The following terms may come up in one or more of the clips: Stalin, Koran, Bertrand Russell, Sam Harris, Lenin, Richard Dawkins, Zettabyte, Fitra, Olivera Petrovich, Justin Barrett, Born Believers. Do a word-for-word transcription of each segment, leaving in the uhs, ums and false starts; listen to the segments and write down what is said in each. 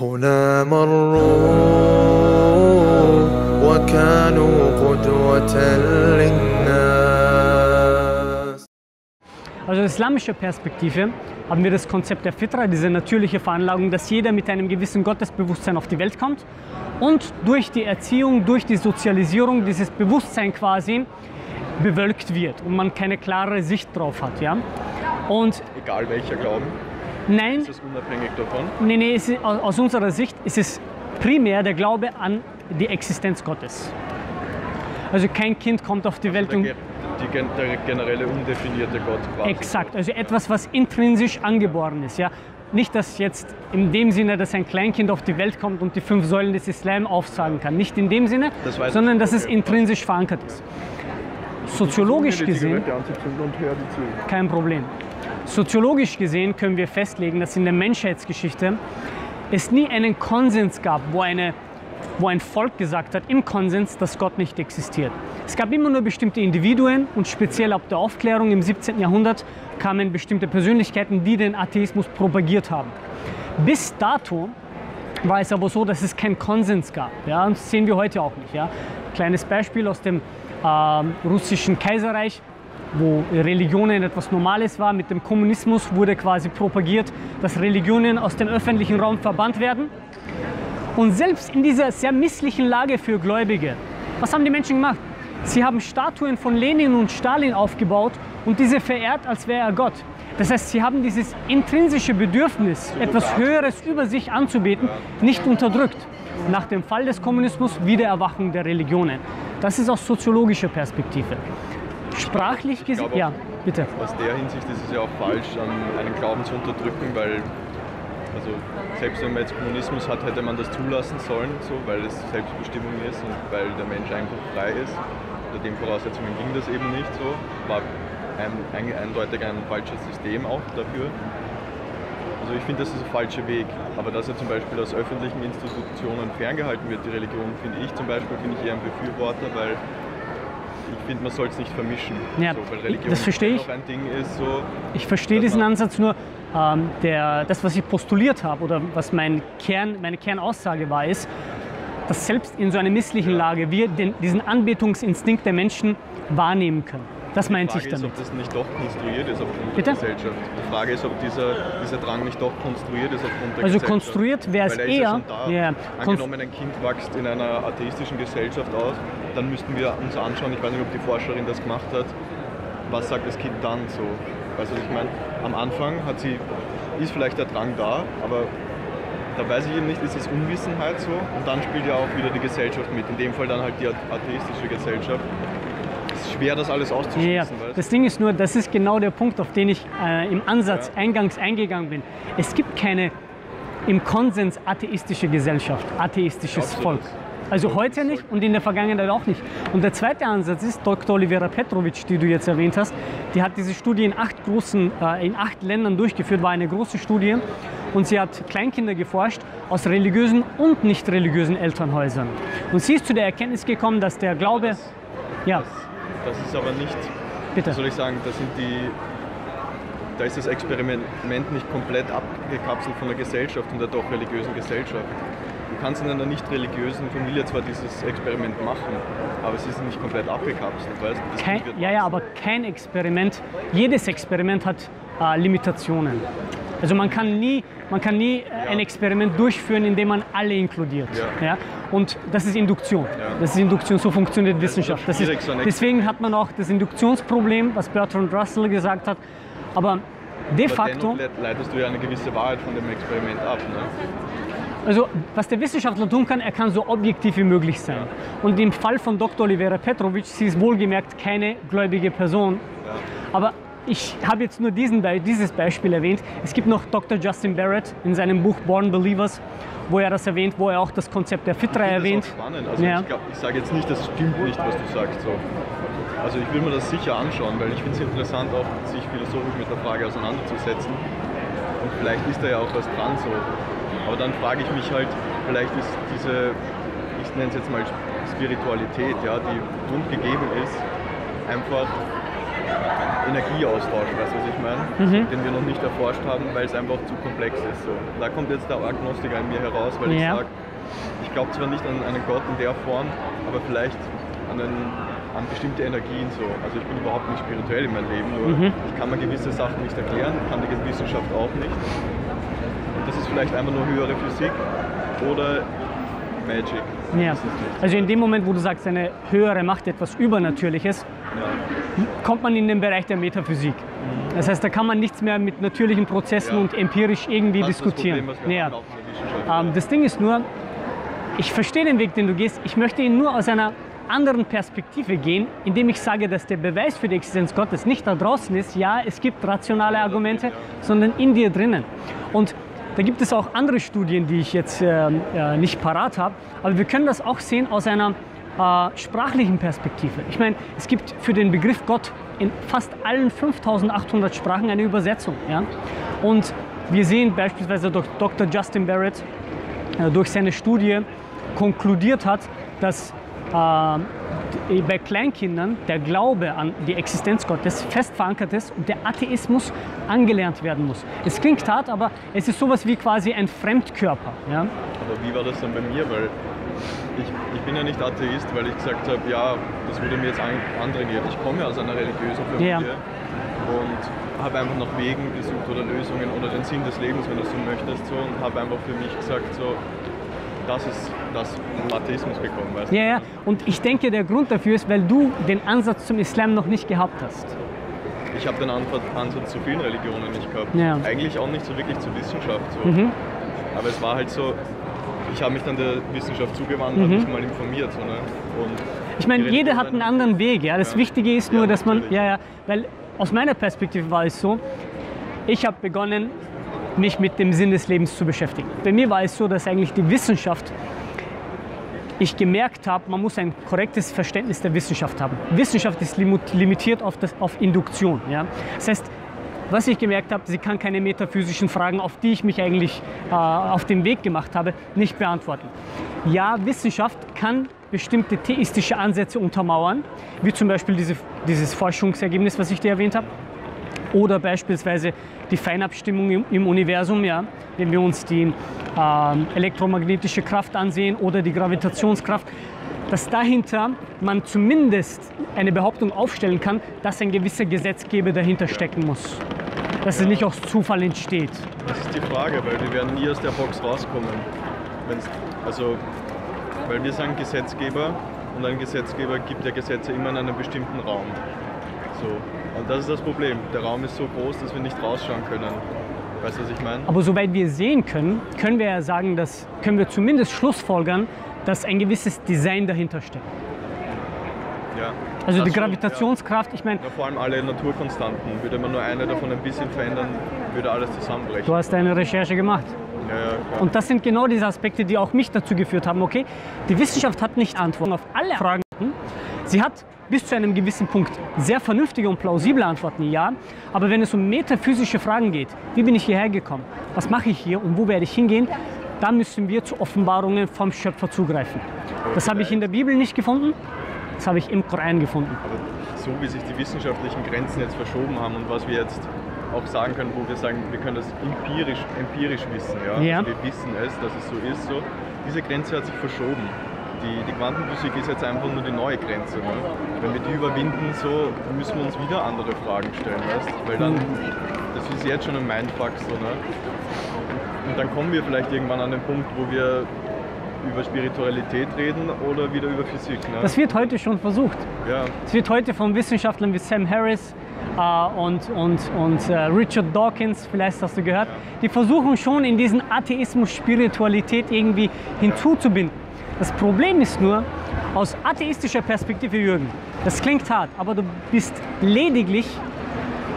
هنا مروا وكانوا قدوة للناس. Aus islamischer Perspektive haben wir das Konzept der Fitra, diese natürliche Veranlagung, dass jeder mit einem gewissen Gottesbewusstsein auf die Welt kommt und durch die Erziehung, durch die Sozialisierung dieses Bewusstsein quasi bewölkt wird und man keine klare Sicht drauf hat. Ja? Und egal welcher Glauben. Nein, ist es unabhängig davon? Nein, nee, aus unserer Sicht ist es primär der Glaube an die Existenz Gottes. Also kein Kind kommt auf die also Welt der, und... Der generelle undefinierte Gott quasi. Exakt, also etwas, was intrinsisch angeboren ist. Ja? Nicht, dass jetzt in dem Sinne, dass ein Kleinkind auf die Welt kommt und die fünf Säulen des Islam aufsagen kann. Nicht in dem Sinne, das sondern dass es intrinsisch verankert ist. Soziologisch gesehen... Kein Problem. Soziologisch gesehen können wir festlegen, dass in der Menschheitsgeschichte es nie einen Konsens gab, wo, eine, wo ein Volk gesagt hat, im Konsens, dass Gott nicht existiert. Es gab immer nur bestimmte Individuen und speziell ab der Aufklärung im siebzehnten Jahrhundert kamen bestimmte Persönlichkeiten, die den Atheismus propagiert haben. Bis dato war es aber so, dass es keinen Konsens gab. Ja? Und das sehen wir heute auch nicht. Ja? Kleines Beispiel aus dem äh, russischen Kaiserreich, wo Religionen etwas Normales war. Mit dem Kommunismus wurde quasi propagiert, dass Religionen aus dem öffentlichen Raum verbannt werden. Und selbst in dieser sehr misslichen Lage für Gläubige, was haben die Menschen gemacht? Sie haben Statuen von Lenin und Stalin aufgebaut und diese verehrt, als wäre er Gott. Das heißt, sie haben dieses intrinsische Bedürfnis, etwas Höheres über sich anzubeten, nicht unterdrückt. Nach dem Fall des Kommunismus Wiedererwachung der Religionen. Das ist aus soziologischer Perspektive. Sprachlich gesehen, ja, bitte. Aus der Hinsicht ist es ja auch falsch, einen Glauben zu unterdrücken, weil, also selbst wenn man jetzt Kommunismus hat, hätte man das zulassen sollen, so, weil es Selbstbestimmung ist und weil der Mensch einfach frei ist. Unter den Voraussetzungen ging das eben nicht so. War ein, ein, eindeutig ein falsches System auch dafür. Also ich finde, das ist ein falscher Weg. Aber dass er zum Beispiel aus öffentlichen Institutionen ferngehalten wird, die Religion, finde ich zum Beispiel, finde ich eher ein Befürworter, weil ich finde, man soll es nicht vermischen. Ja, so, weil Religion das verstehe ich. Ein Ding ist so, ich verstehe diesen Ansatz nur, ähm, der, das, was ich postuliert habe oder was mein Kern, meine Kernaussage war, ist, dass selbst in so einer misslichen ja. Lage wir den, diesen Anbetungsinstinkt der Menschen wahrnehmen können. Das meinte ich damit. Die Frage ist, ob das nicht doch konstruiert ist aufgrund der Gesellschaft. Die Frage ist, ob dieser, dieser Drang nicht doch konstruiert ist aufgrund der Gesellschaft. Also konstruiert wäre es eher. Ja. Angenommen, ein Kind wächst in einer atheistischen Gesellschaft aus, dann müssten wir uns anschauen, ich weiß nicht, ob die Forscherin das gemacht hat, was sagt das Kind dann so? Weißt du, was ich meine? Am Anfang hat sie, ist vielleicht der Drang da, aber da weiß ich eben nicht, ist es Unwissenheit so? Und dann spielt ja auch wieder die Gesellschaft mit, in dem Fall dann halt die atheistische Gesellschaft. Es ist schwer, das alles auszuschließen. Ja, das Ding ist nur, das ist genau der Punkt, auf den ich äh, im Ansatz ja. eingangs eingegangen bin. Es gibt keine im Konsens atheistische Gesellschaft, atheistisches Volk. Also heute nicht und in der Vergangenheit auch nicht. Und der zweite Ansatz ist, Doktor Olivera Petrovich, die du jetzt erwähnt hast, die hat diese Studie in acht, großen, äh, in acht Ländern durchgeführt, war eine große Studie. Und sie hat Kleinkinder geforscht aus religiösen und nicht religiösen Elternhäusern. Und sie ist zu der Erkenntnis gekommen, dass der Glaube... Das, ja. das, das ist aber nicht... Bitte. Soll ich sagen, das sind die... Da ist das Experiment nicht komplett abgekapselt von der Gesellschaft und der doch religiösen Gesellschaft. Du kannst in einer nicht religiösen Familie zwar dieses Experiment machen, aber es ist nicht komplett abgekapselt, weißt du? Kein, ja, ja, aber kein Experiment, jedes Experiment hat äh, Limitationen. Also man kann nie, man kann nie äh, ja. ein Experiment durchführen, in dem man alle inkludiert. Ja. Ja? Und das ist Induktion. Ja. Das ist Induktion, so funktioniert Wissenschaft. Das ist, deswegen hat man auch das Induktionsproblem, was Bertrand Russell gesagt hat. Aber de aber facto... leitest du ja eine gewisse Wahrheit von dem Experiment ab, ne? Also, was der Wissenschaftler tun kann, er kann so objektiv wie möglich sein. Ja. Und im Fall von Doktor Olivera Petrovich, sie ist wohlgemerkt keine gläubige Person. Ja. Aber ich habe jetzt nur diesen, dieses Beispiel erwähnt. Es gibt noch Doktor Justin Barrett in seinem Buch Born Believers, wo er das erwähnt, wo er auch das Konzept der Fitra erwähnt. Das ist auch spannend. Also ja. Ich, glaub, ich sage jetzt nicht, das stimmt nicht, was du sagst. So. Also ich will mir das sicher anschauen, weil ich finde es interessant, auch sich philosophisch mit der Frage auseinanderzusetzen. Und vielleicht ist da ja auch was dran so. Aber dann frage ich mich halt, vielleicht ist diese, ich nenne es jetzt mal Spiritualität, ja, die rund gegeben ist, einfach Energieaustausch, weißt du, was ich meine? Mhm. Den wir noch nicht erforscht haben, weil es einfach zu komplex ist. So. Da kommt jetzt der Agnostiker in mir heraus, weil ja. ich sage, ich glaube zwar nicht an einen Gott in der Form, aber vielleicht an, einen, an bestimmte Energien so. Also ich bin überhaupt nicht spirituell in meinem Leben, nur mhm. ich kann mir gewisse Sachen nicht erklären, kann die Wissenschaft auch nicht. Und das ist vielleicht einfach nur höhere Physik oder Magic. Ja. Also in dem Moment, wo du sagst, eine höhere Macht, etwas Übernatürliches, ja. kommt man in den Bereich der Metaphysik. Mhm. Das heißt, da kann man nichts mehr mit natürlichen Prozessen ja. und empirisch irgendwie das diskutieren. Das, Problem, ja. haben, ähm, das Ding ist nur, ich verstehe den Weg, den du gehst, ich möchte ihn nur aus einer anderen Perspektive gehen, indem ich sage, dass der Beweis für die Existenz Gottes nicht da draußen ist, ja, es gibt rationale Argumente, ja. sondern in dir drinnen. Und da gibt es auch andere Studien, die ich jetzt äh, äh, nicht parat habe, aber wir können das auch sehen aus einer äh, sprachlichen Perspektive. Ich meine, es gibt für den Begriff Gott in fast allen fünftausendachthundert Sprachen eine Übersetzung. Ja? Und wir sehen beispielsweise, dass Doktor Justin Barrett äh, durch seine Studie konkludiert hat, dass äh, bei Kleinkindern der Glaube an die Existenz Gottes fest verankert ist und der Atheismus angelernt werden muss. Es klingt hart, aber es ist sowas wie quasi ein Fremdkörper. Ja? Aber wie war das dann bei mir? Weil ich, ich bin ja nicht Atheist, weil ich gesagt habe, ja, das wurde mir jetzt antrainiert. Ich komme ja aus einer religiösen Familie ja. und habe einfach nach Wegen gesucht oder Lösungen oder den Sinn des Lebens, wenn du so möchtest, so, und habe einfach für mich gesagt, so, das ist das Atheismus gekommen, weißt du? Ja, ja, und ich denke, der Grund dafür ist, weil du den Ansatz zum Islam noch nicht gehabt hast. Ich habe den Ansatz zu vielen Religionen nicht gehabt. Ja. Eigentlich auch nicht so wirklich zur Wissenschaft. So. Mhm. Aber es war halt so, ich habe mich dann der Wissenschaft zugewandt, mhm. habe mich mal informiert. So, ne? Und ich meine, jeder hat einen anderen Weg. Ja? Das ja. Wichtige ist nur, ja, dass man, ja, ja, weil aus meiner Perspektive war es so, ich habe begonnen, mich mit dem Sinn des Lebens zu beschäftigen. Bei mir war es so, dass eigentlich die Wissenschaft, ich gemerkt habe, man muss ein korrektes Verständnis der Wissenschaft haben. Wissenschaft ist limitiert auf, das, auf Induktion. Ja? Das heißt, was ich gemerkt habe, sie kann keine metaphysischen Fragen, auf die ich mich eigentlich äh, auf den Weg gemacht habe, nicht beantworten. Ja, Wissenschaft kann bestimmte theistische Ansätze untermauern, wie zum Beispiel diese, dieses Forschungsergebnis, was ich dir erwähnt habe. Oder beispielsweise die Feinabstimmung im, im Universum, ja, wenn wir uns die ähm, elektromagnetische Kraft ansehen oder die Gravitationskraft, dass dahinter man zumindest eine Behauptung aufstellen kann, dass ein gewisser Gesetzgeber dahinter stecken muss, dass es nicht aus Zufall entsteht. Das ist die Frage, weil wir werden nie aus der Box rauskommen. Wenn's, also, weil wir sagen Gesetzgeber und ein Gesetzgeber gibt ja Gesetze immer in einem bestimmten Raum. So. Und das ist das Problem. Der Raum ist so groß, dass wir nicht rausschauen können. Weißt du, was ich meine? Aber soweit wir sehen können, können wir ja sagen, dass, können wir zumindest schlussfolgern, dass ein gewisses Design dahinter steckt. Ja. Also das die Gravitationskraft, schon, ja. ich meine... Ja, vor allem alle Naturkonstanten. Würde man nur eine davon ein bisschen verändern, würde alles zusammenbrechen. Du hast deine Recherche gemacht. Ja, ja, klar. Und das sind genau diese Aspekte, die auch mich dazu geführt haben, okay? Die Wissenschaft hat nicht Antworten auf alle Fragen. Sie hat bis zu einem gewissen Punkt sehr vernünftige und plausible Antworten, ja. Aber wenn es um metaphysische Fragen geht, wie bin ich hierher gekommen, was mache ich hier und wo werde ich hingehen, dann müssen wir zu Offenbarungen vom Schöpfer zugreifen. Das habe ich in der Bibel nicht gefunden, das habe ich im Koran gefunden. Aber so wie sich die wissenschaftlichen Grenzen jetzt verschoben haben und was wir jetzt auch sagen können, wo wir sagen, wir können das empirisch, empirisch wissen, ja. ja. Also wir wissen es, dass es so ist, so. Diese Grenze hat sich verschoben. Die, die Quantenphysik ist jetzt einfach nur die neue Grenze. Ne? Wenn wir die überwinden, so müssen wir uns wieder andere Fragen stellen, weißt? Weil dann, das ist jetzt schon ein Mindfuck so, ne? Und dann kommen wir vielleicht irgendwann an den Punkt, wo wir über Spiritualität reden oder wieder über Physik. Ne? Das wird heute schon versucht. Ja. Es wird heute von Wissenschaftlern wie Sam Harris äh, und, und, und äh, Richard Dawkins, vielleicht hast du gehört, ja. die versuchen schon in diesen Atheismus Spiritualität irgendwie hinzuzubinden. Das Problem ist nur, aus atheistischer Perspektive, Jürgen, das klingt hart, aber du bist lediglich,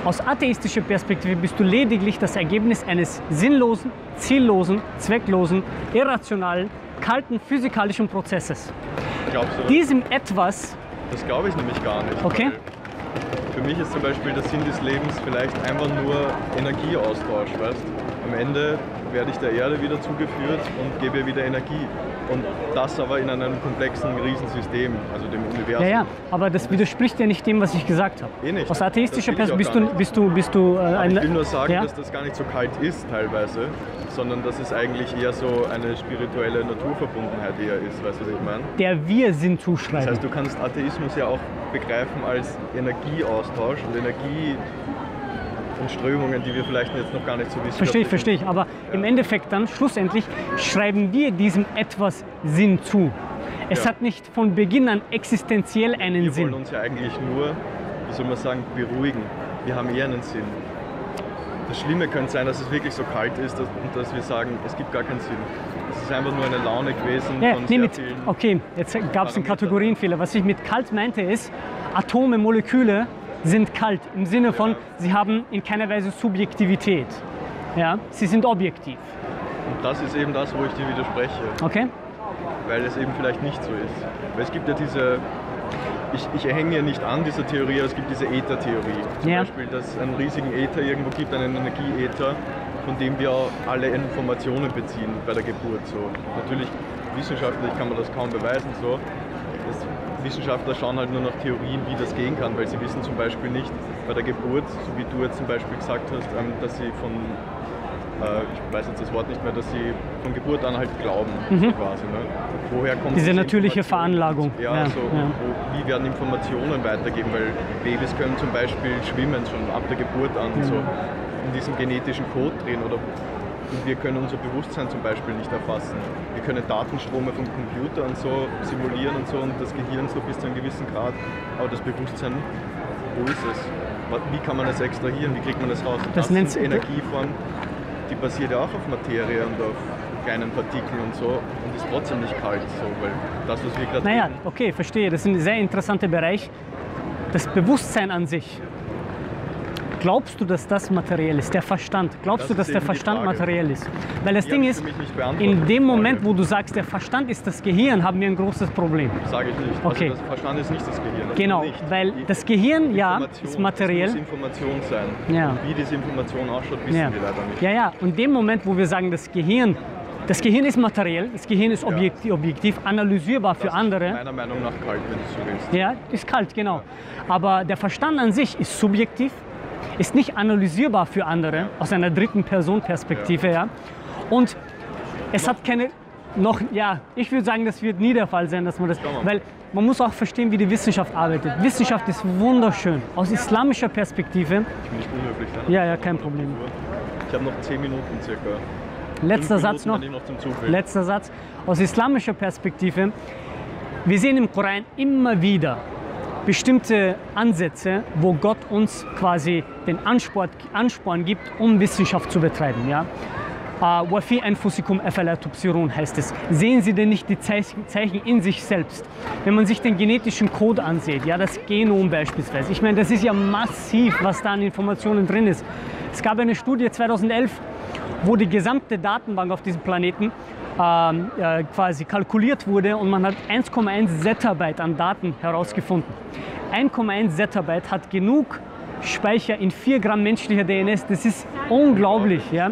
aus atheistischer Perspektive bist du lediglich das Ergebnis eines sinnlosen, ziellosen, zwecklosen, irrationalen, kalten, physikalischen Prozesses. Glaubst du das? Diesem etwas... Das glaube ich nämlich gar nicht. Okay. Für mich ist zum Beispiel der Sinn des Lebens vielleicht einfach nur Energieaustausch, weißt du? am Ende werde ich der Erde wieder zugeführt und gebe ihr wieder Energie. Und das aber in einem komplexen Riesensystem, also dem Universum. Ja, ja, aber das widerspricht ja nicht dem, was ich gesagt habe. Eh nicht. Aus atheistischer Perspektive bist du, bist du, bist du äh, ein... Ich will nur sagen, ja? dass das gar nicht so kalt ist teilweise, sondern dass es eigentlich eher so eine spirituelle Naturverbundenheit eher ist, weißt du, was ich meine? Der wir sind zuschreiben. Das heißt, du kannst Atheismus ja auch begreifen als Energieaustausch und Energie... und Strömungen, die wir vielleicht jetzt noch gar nicht so wissen. Verstehe ich, verstehe ich. Aber ja. im Endeffekt dann, schlussendlich, schreiben wir diesem etwas Sinn zu. Es ja. hat nicht von Beginn an existenziell einen wir Sinn. Wir wollen uns ja eigentlich nur, wie soll man sagen, beruhigen. Wir haben eher einen Sinn. Das Schlimme könnte sein, dass es wirklich so kalt ist dass, und dass wir sagen, es gibt gar keinen Sinn. Es ist einfach nur eine Laune gewesen ja, von nee, sehr mit, vielen Okay, jetzt gab es einen Kategorienfehler. Was ich mit kalt meinte ist, Atome, Moleküle, sind kalt, im Sinne von, ja. sie haben in keiner Weise Subjektivität. Ja? Sie sind objektiv. Und das ist eben das, wo ich dir widerspreche. Okay. Weil es eben vielleicht nicht so ist. Weil es gibt ja diese, ich, ich hänge ja nicht an dieser Theorie, aber es gibt diese Äther-Theorie. Zum ja. Beispiel, dass es einen riesigen Äther irgendwo gibt, einen Energieäther, von dem wir alle Informationen beziehen bei der Geburt. So. Natürlich, wissenschaftlich kann man das kaum beweisen. So. Das, Wissenschaftler schauen halt nur nach Theorien, wie das gehen kann, weil sie wissen zum Beispiel nicht bei der Geburt, so wie du jetzt zum Beispiel gesagt hast, dass sie von, äh, ich weiß jetzt das Wort nicht mehr, dass sie von Geburt an halt glauben mhm. quasi. Ne? Woher kommt diese natürliche Veranlagung? Ja, ja, so, ja. Wo, wie werden Informationen weitergeben, weil Babys können zum Beispiel schwimmen schon ab der Geburt an, mhm. so in diesem genetischen Code drehen oder und wir können unser Bewusstsein zum Beispiel nicht erfassen. Wir können Datenströme vom Computer und so simulieren und so und das Gehirn so bis zu einem gewissen Grad. Aber das Bewusstsein, wo ist es? Wie kann man es extrahieren? Wie kriegt man es raus? Und das nennt sich Energieform, die basiert ja auch auf Materie und auf kleinen Partikeln und so und ist trotzdem nicht kalt. So, weil das, was wir gerade Naja, reden, okay, verstehe. Das ist ein sehr interessanter Bereich. Das Bewusstsein an sich. Glaubst du, dass das materiell ist, der Verstand? Glaubst das du, dass der Verstand materiell ist? Weil das die Ding ist, in dem Moment, wo du sagst, der Verstand ist das Gehirn, haben wir ein großes Problem. Sage ich nicht. Okay. Also der Verstand ist nicht das Gehirn. Das genau, nicht. Weil die das Gehirn, ja, ist materiell. Das muss Information sein. Ja. Und wie diese Information ausschaut, wissen ja. wir leider nicht. Ja, ja. Und in dem Moment, wo wir sagen, das Gehirn, das Gehirn ist materiell, das Gehirn ist objektiv, ja. objektiv analysierbar das für andere. Ist meiner Meinung nach kalt, wenn du so willst. Ja, ist kalt, genau. Ja. Aber der Verstand an sich ist subjektiv. Ist nicht analysierbar für andere, ja. aus einer dritten Person Perspektive, ja. ja. Und es noch. hat keine, noch, ja, ich würde sagen, das wird nie der Fall sein, dass man das, weil man muss auch verstehen, wie die Wissenschaft arbeitet. Wissenschaft ist wunderschön, aus islamischer Perspektive. Ich bin nicht unhöflich, ne? Ja, ja, kein Problem. Ich habe noch zehn Minuten circa. Letzter Minuten, Satz noch, noch zum Zug will. Letzter Satz, aus islamischer Perspektive, wir sehen im Koran immer wieder bestimmte Ansätze, wo Gott uns quasi den Ansporn, Ansporn gibt, um Wissenschaft zu betreiben. Ja? وَفِي أَنفُسِكُمْ أَفَلَا تُبْصِرُونَ heißt es. Sehen Sie denn nicht die Zeichen in sich selbst? Wenn man sich den genetischen Code ansieht, ja, das Genom beispielsweise, ich meine, das ist ja massiv, was da an Informationen drin ist. Es gab eine Studie zweitausendelf, wo die gesamte Datenbank auf diesem Planeten ähm, äh, quasi kalkuliert wurde und man hat eins Komma eins Zettabyte an Daten herausgefunden. eins Komma eins Zettabyte hat genug Speicher in vier Gramm menschlicher D N S, das ist unglaublich. Ja.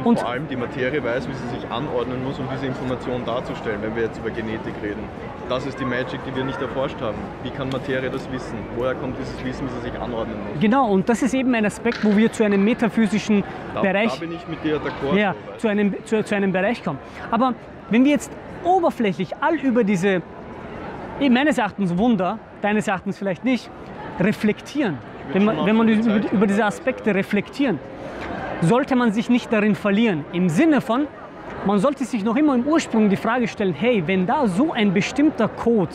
Und, und vor allem die Materie weiß, wie sie sich anordnen muss, um diese Information darzustellen, wenn wir jetzt über Genetik reden. Das ist die Magic, die wir nicht erforscht haben. Wie kann Materie das wissen? Woher kommt dieses Wissen, wie sie sich anordnen muss? Genau, und das ist eben ein Aspekt, wo wir zu einem metaphysischen da, Bereich... Da bin ich mit dir d'accord. Ja, zu einem, zu, zu einem Bereich kommen. Aber wenn wir jetzt oberflächlich all über diese, meines Erachtens Wunder, deines Erachtens vielleicht nicht, reflektieren, Wenn man, wenn man über, über diese Aspekte reflektieren, sollte man sich nicht darin verlieren. Im Sinne von, man sollte sich noch immer im Ursprung die Frage stellen, hey, wenn da so ein bestimmter Code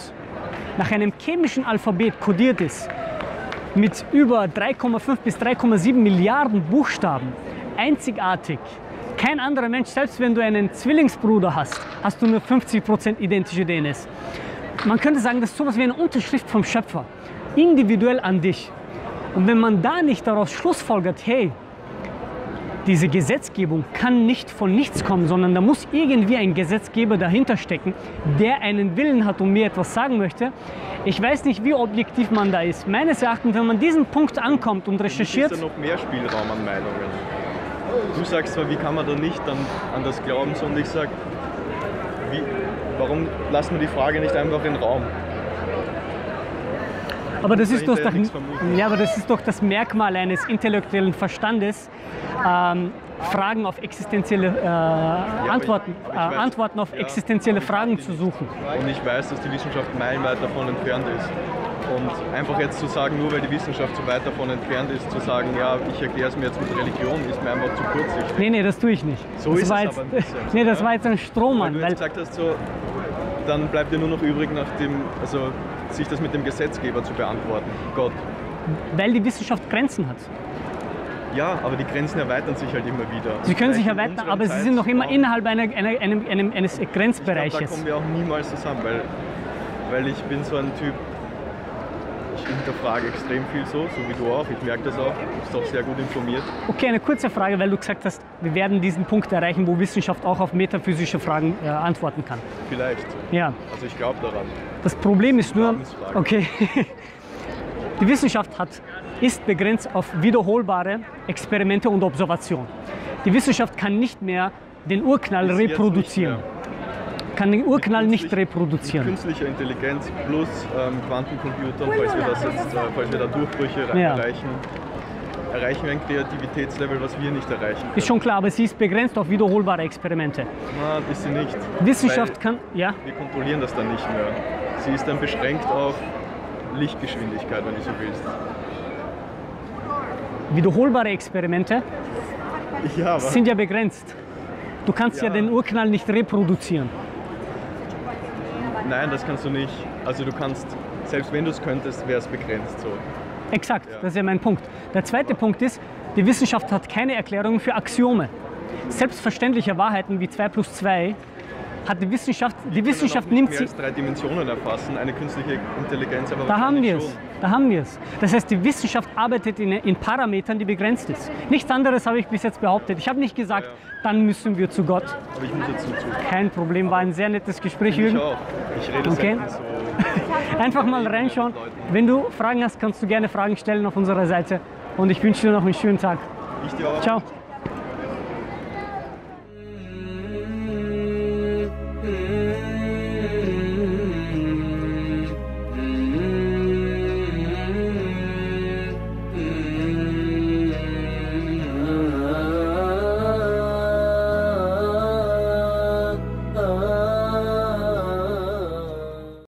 nach einem chemischen Alphabet kodiert ist, mit über drei Komma fünf bis drei Komma sieben Milliarden Buchstaben, einzigartig, kein anderer Mensch, selbst wenn du einen Zwillingsbruder hast, hast du nur fünfzig Prozent identische D N S. Man könnte sagen, das ist sowas wie eine Unterschrift vom Schöpfer, individuell an dich. Und wenn man da nicht daraus schlussfolgert, hey, diese Gesetzgebung kann nicht von nichts kommen, sondern da muss irgendwie ein Gesetzgeber dahinter stecken, der einen Willen hat und mir etwas sagen möchte. Ich weiß nicht, wie objektiv man da ist. Meines Erachtens, wenn man diesen Punkt ankommt und recherchiert... Gibt es da noch mehr Spielraum an Meinungen? du sagst zwar, wie kann man da nicht an, an das glauben, sondern ich sage, wie, warum lassen wir die Frage nicht einfach in den Raum? Aber das, ist doch doch, ja, aber das ist doch das Merkmal eines intellektuellen Verstandes, ähm, Fragen auf existenzielle äh, ja, Antworten, ich, ich äh, weiß, Antworten auf ja, existenzielle Fragen zu suchen. Und ich weiß, dass die Wissenschaft meilenweit davon entfernt ist. Und einfach jetzt zu sagen, nur weil die Wissenschaft so weit davon entfernt ist, zu sagen, ja, ich erkläre es mir jetzt mit Religion, ist mir einfach zu kurzsichtig. Nee, nee, das tue ich nicht. So das ist war es jetzt, aber nicht selbst, nee, das war jetzt ein Strohmann. Wenn du jetzt gesagt hast, so, dann bleibt dir nur noch übrig, nach dem, also, sich das mit dem Gesetzgeber zu beantworten. Gott. Weil die Wissenschaft Grenzen hat. Ja, aber die Grenzen erweitern sich halt immer wieder. Sie können sich erweitern, aber sie sind noch immer innerhalb einer, einer, einem, einem, eines Grenzbereiches. Ich glaub, da kommen wir auch niemals zusammen, weil, weil ich bin so ein Typ, ich hinterfrage extrem viel so, so wie du auch, ich merke das auch, du bist auch sehr gut informiert. Okay, eine kurze Frage, weil du gesagt hast, wir werden diesen Punkt erreichen, wo Wissenschaft auch auf metaphysische Fragen äh, antworten kann. Vielleicht. Ja. Also ich glaube daran. Das Problem ist nur, okay, die Wissenschaft hat ist begrenzt auf wiederholbare Experimente und Observation. Die Wissenschaft kann nicht mehr den Urknall reproduzieren. Kann den Urknall nicht reproduzieren. Mit künstlicher Intelligenz plus ähm, Quantencomputern, falls wir, das jetzt, äh, falls wir da Durchbrüche rein ja. erreichen, erreichen wir ein Kreativitätslevel, was wir nicht erreichen können. Ist schon klar, aber sie ist begrenzt auf wiederholbare Experimente. Nein, ist sie nicht. Wissenschaft kann, ja. Wir kontrollieren das dann nicht mehr. Sie ist dann beschränkt auf Lichtgeschwindigkeit, wenn du so willst. Wiederholbare Experimente ja, sind ja begrenzt. Du kannst ja. ja den Urknall nicht reproduzieren. Nein, das kannst du nicht. Also du kannst, selbst wenn du es könntest, wäre es begrenzt so. Exakt, ja. Das ist ja mein Punkt. Der zweite ja. Punkt ist, die Wissenschaft hat keine Erklärung für Axiome. Selbstverständliche Wahrheiten wie zwei plus zwei hat die Wissenschaft, die, die Wissenschaft nimmt sie... drei Dimensionen erfassen, eine künstliche Intelligenz, aber da haben wir es, da haben wir es. Das heißt, die Wissenschaft arbeitet in, in Parametern, die begrenzt ist. Nichts anderes habe ich bis jetzt behauptet. Ich habe nicht gesagt, ja, ja. dann müssen wir zu Gott. Aber ich muss jetzt hinzu. Kein Problem, war ein sehr nettes Gespräch, Jürgen. Ich auch. Ich rede okay. so. Einfach mal reinschauen. Wenn du Fragen hast, kannst du gerne Fragen stellen auf unserer Seite. Und ich wünsche dir noch einen schönen Tag. Ich dir auch. Ciao.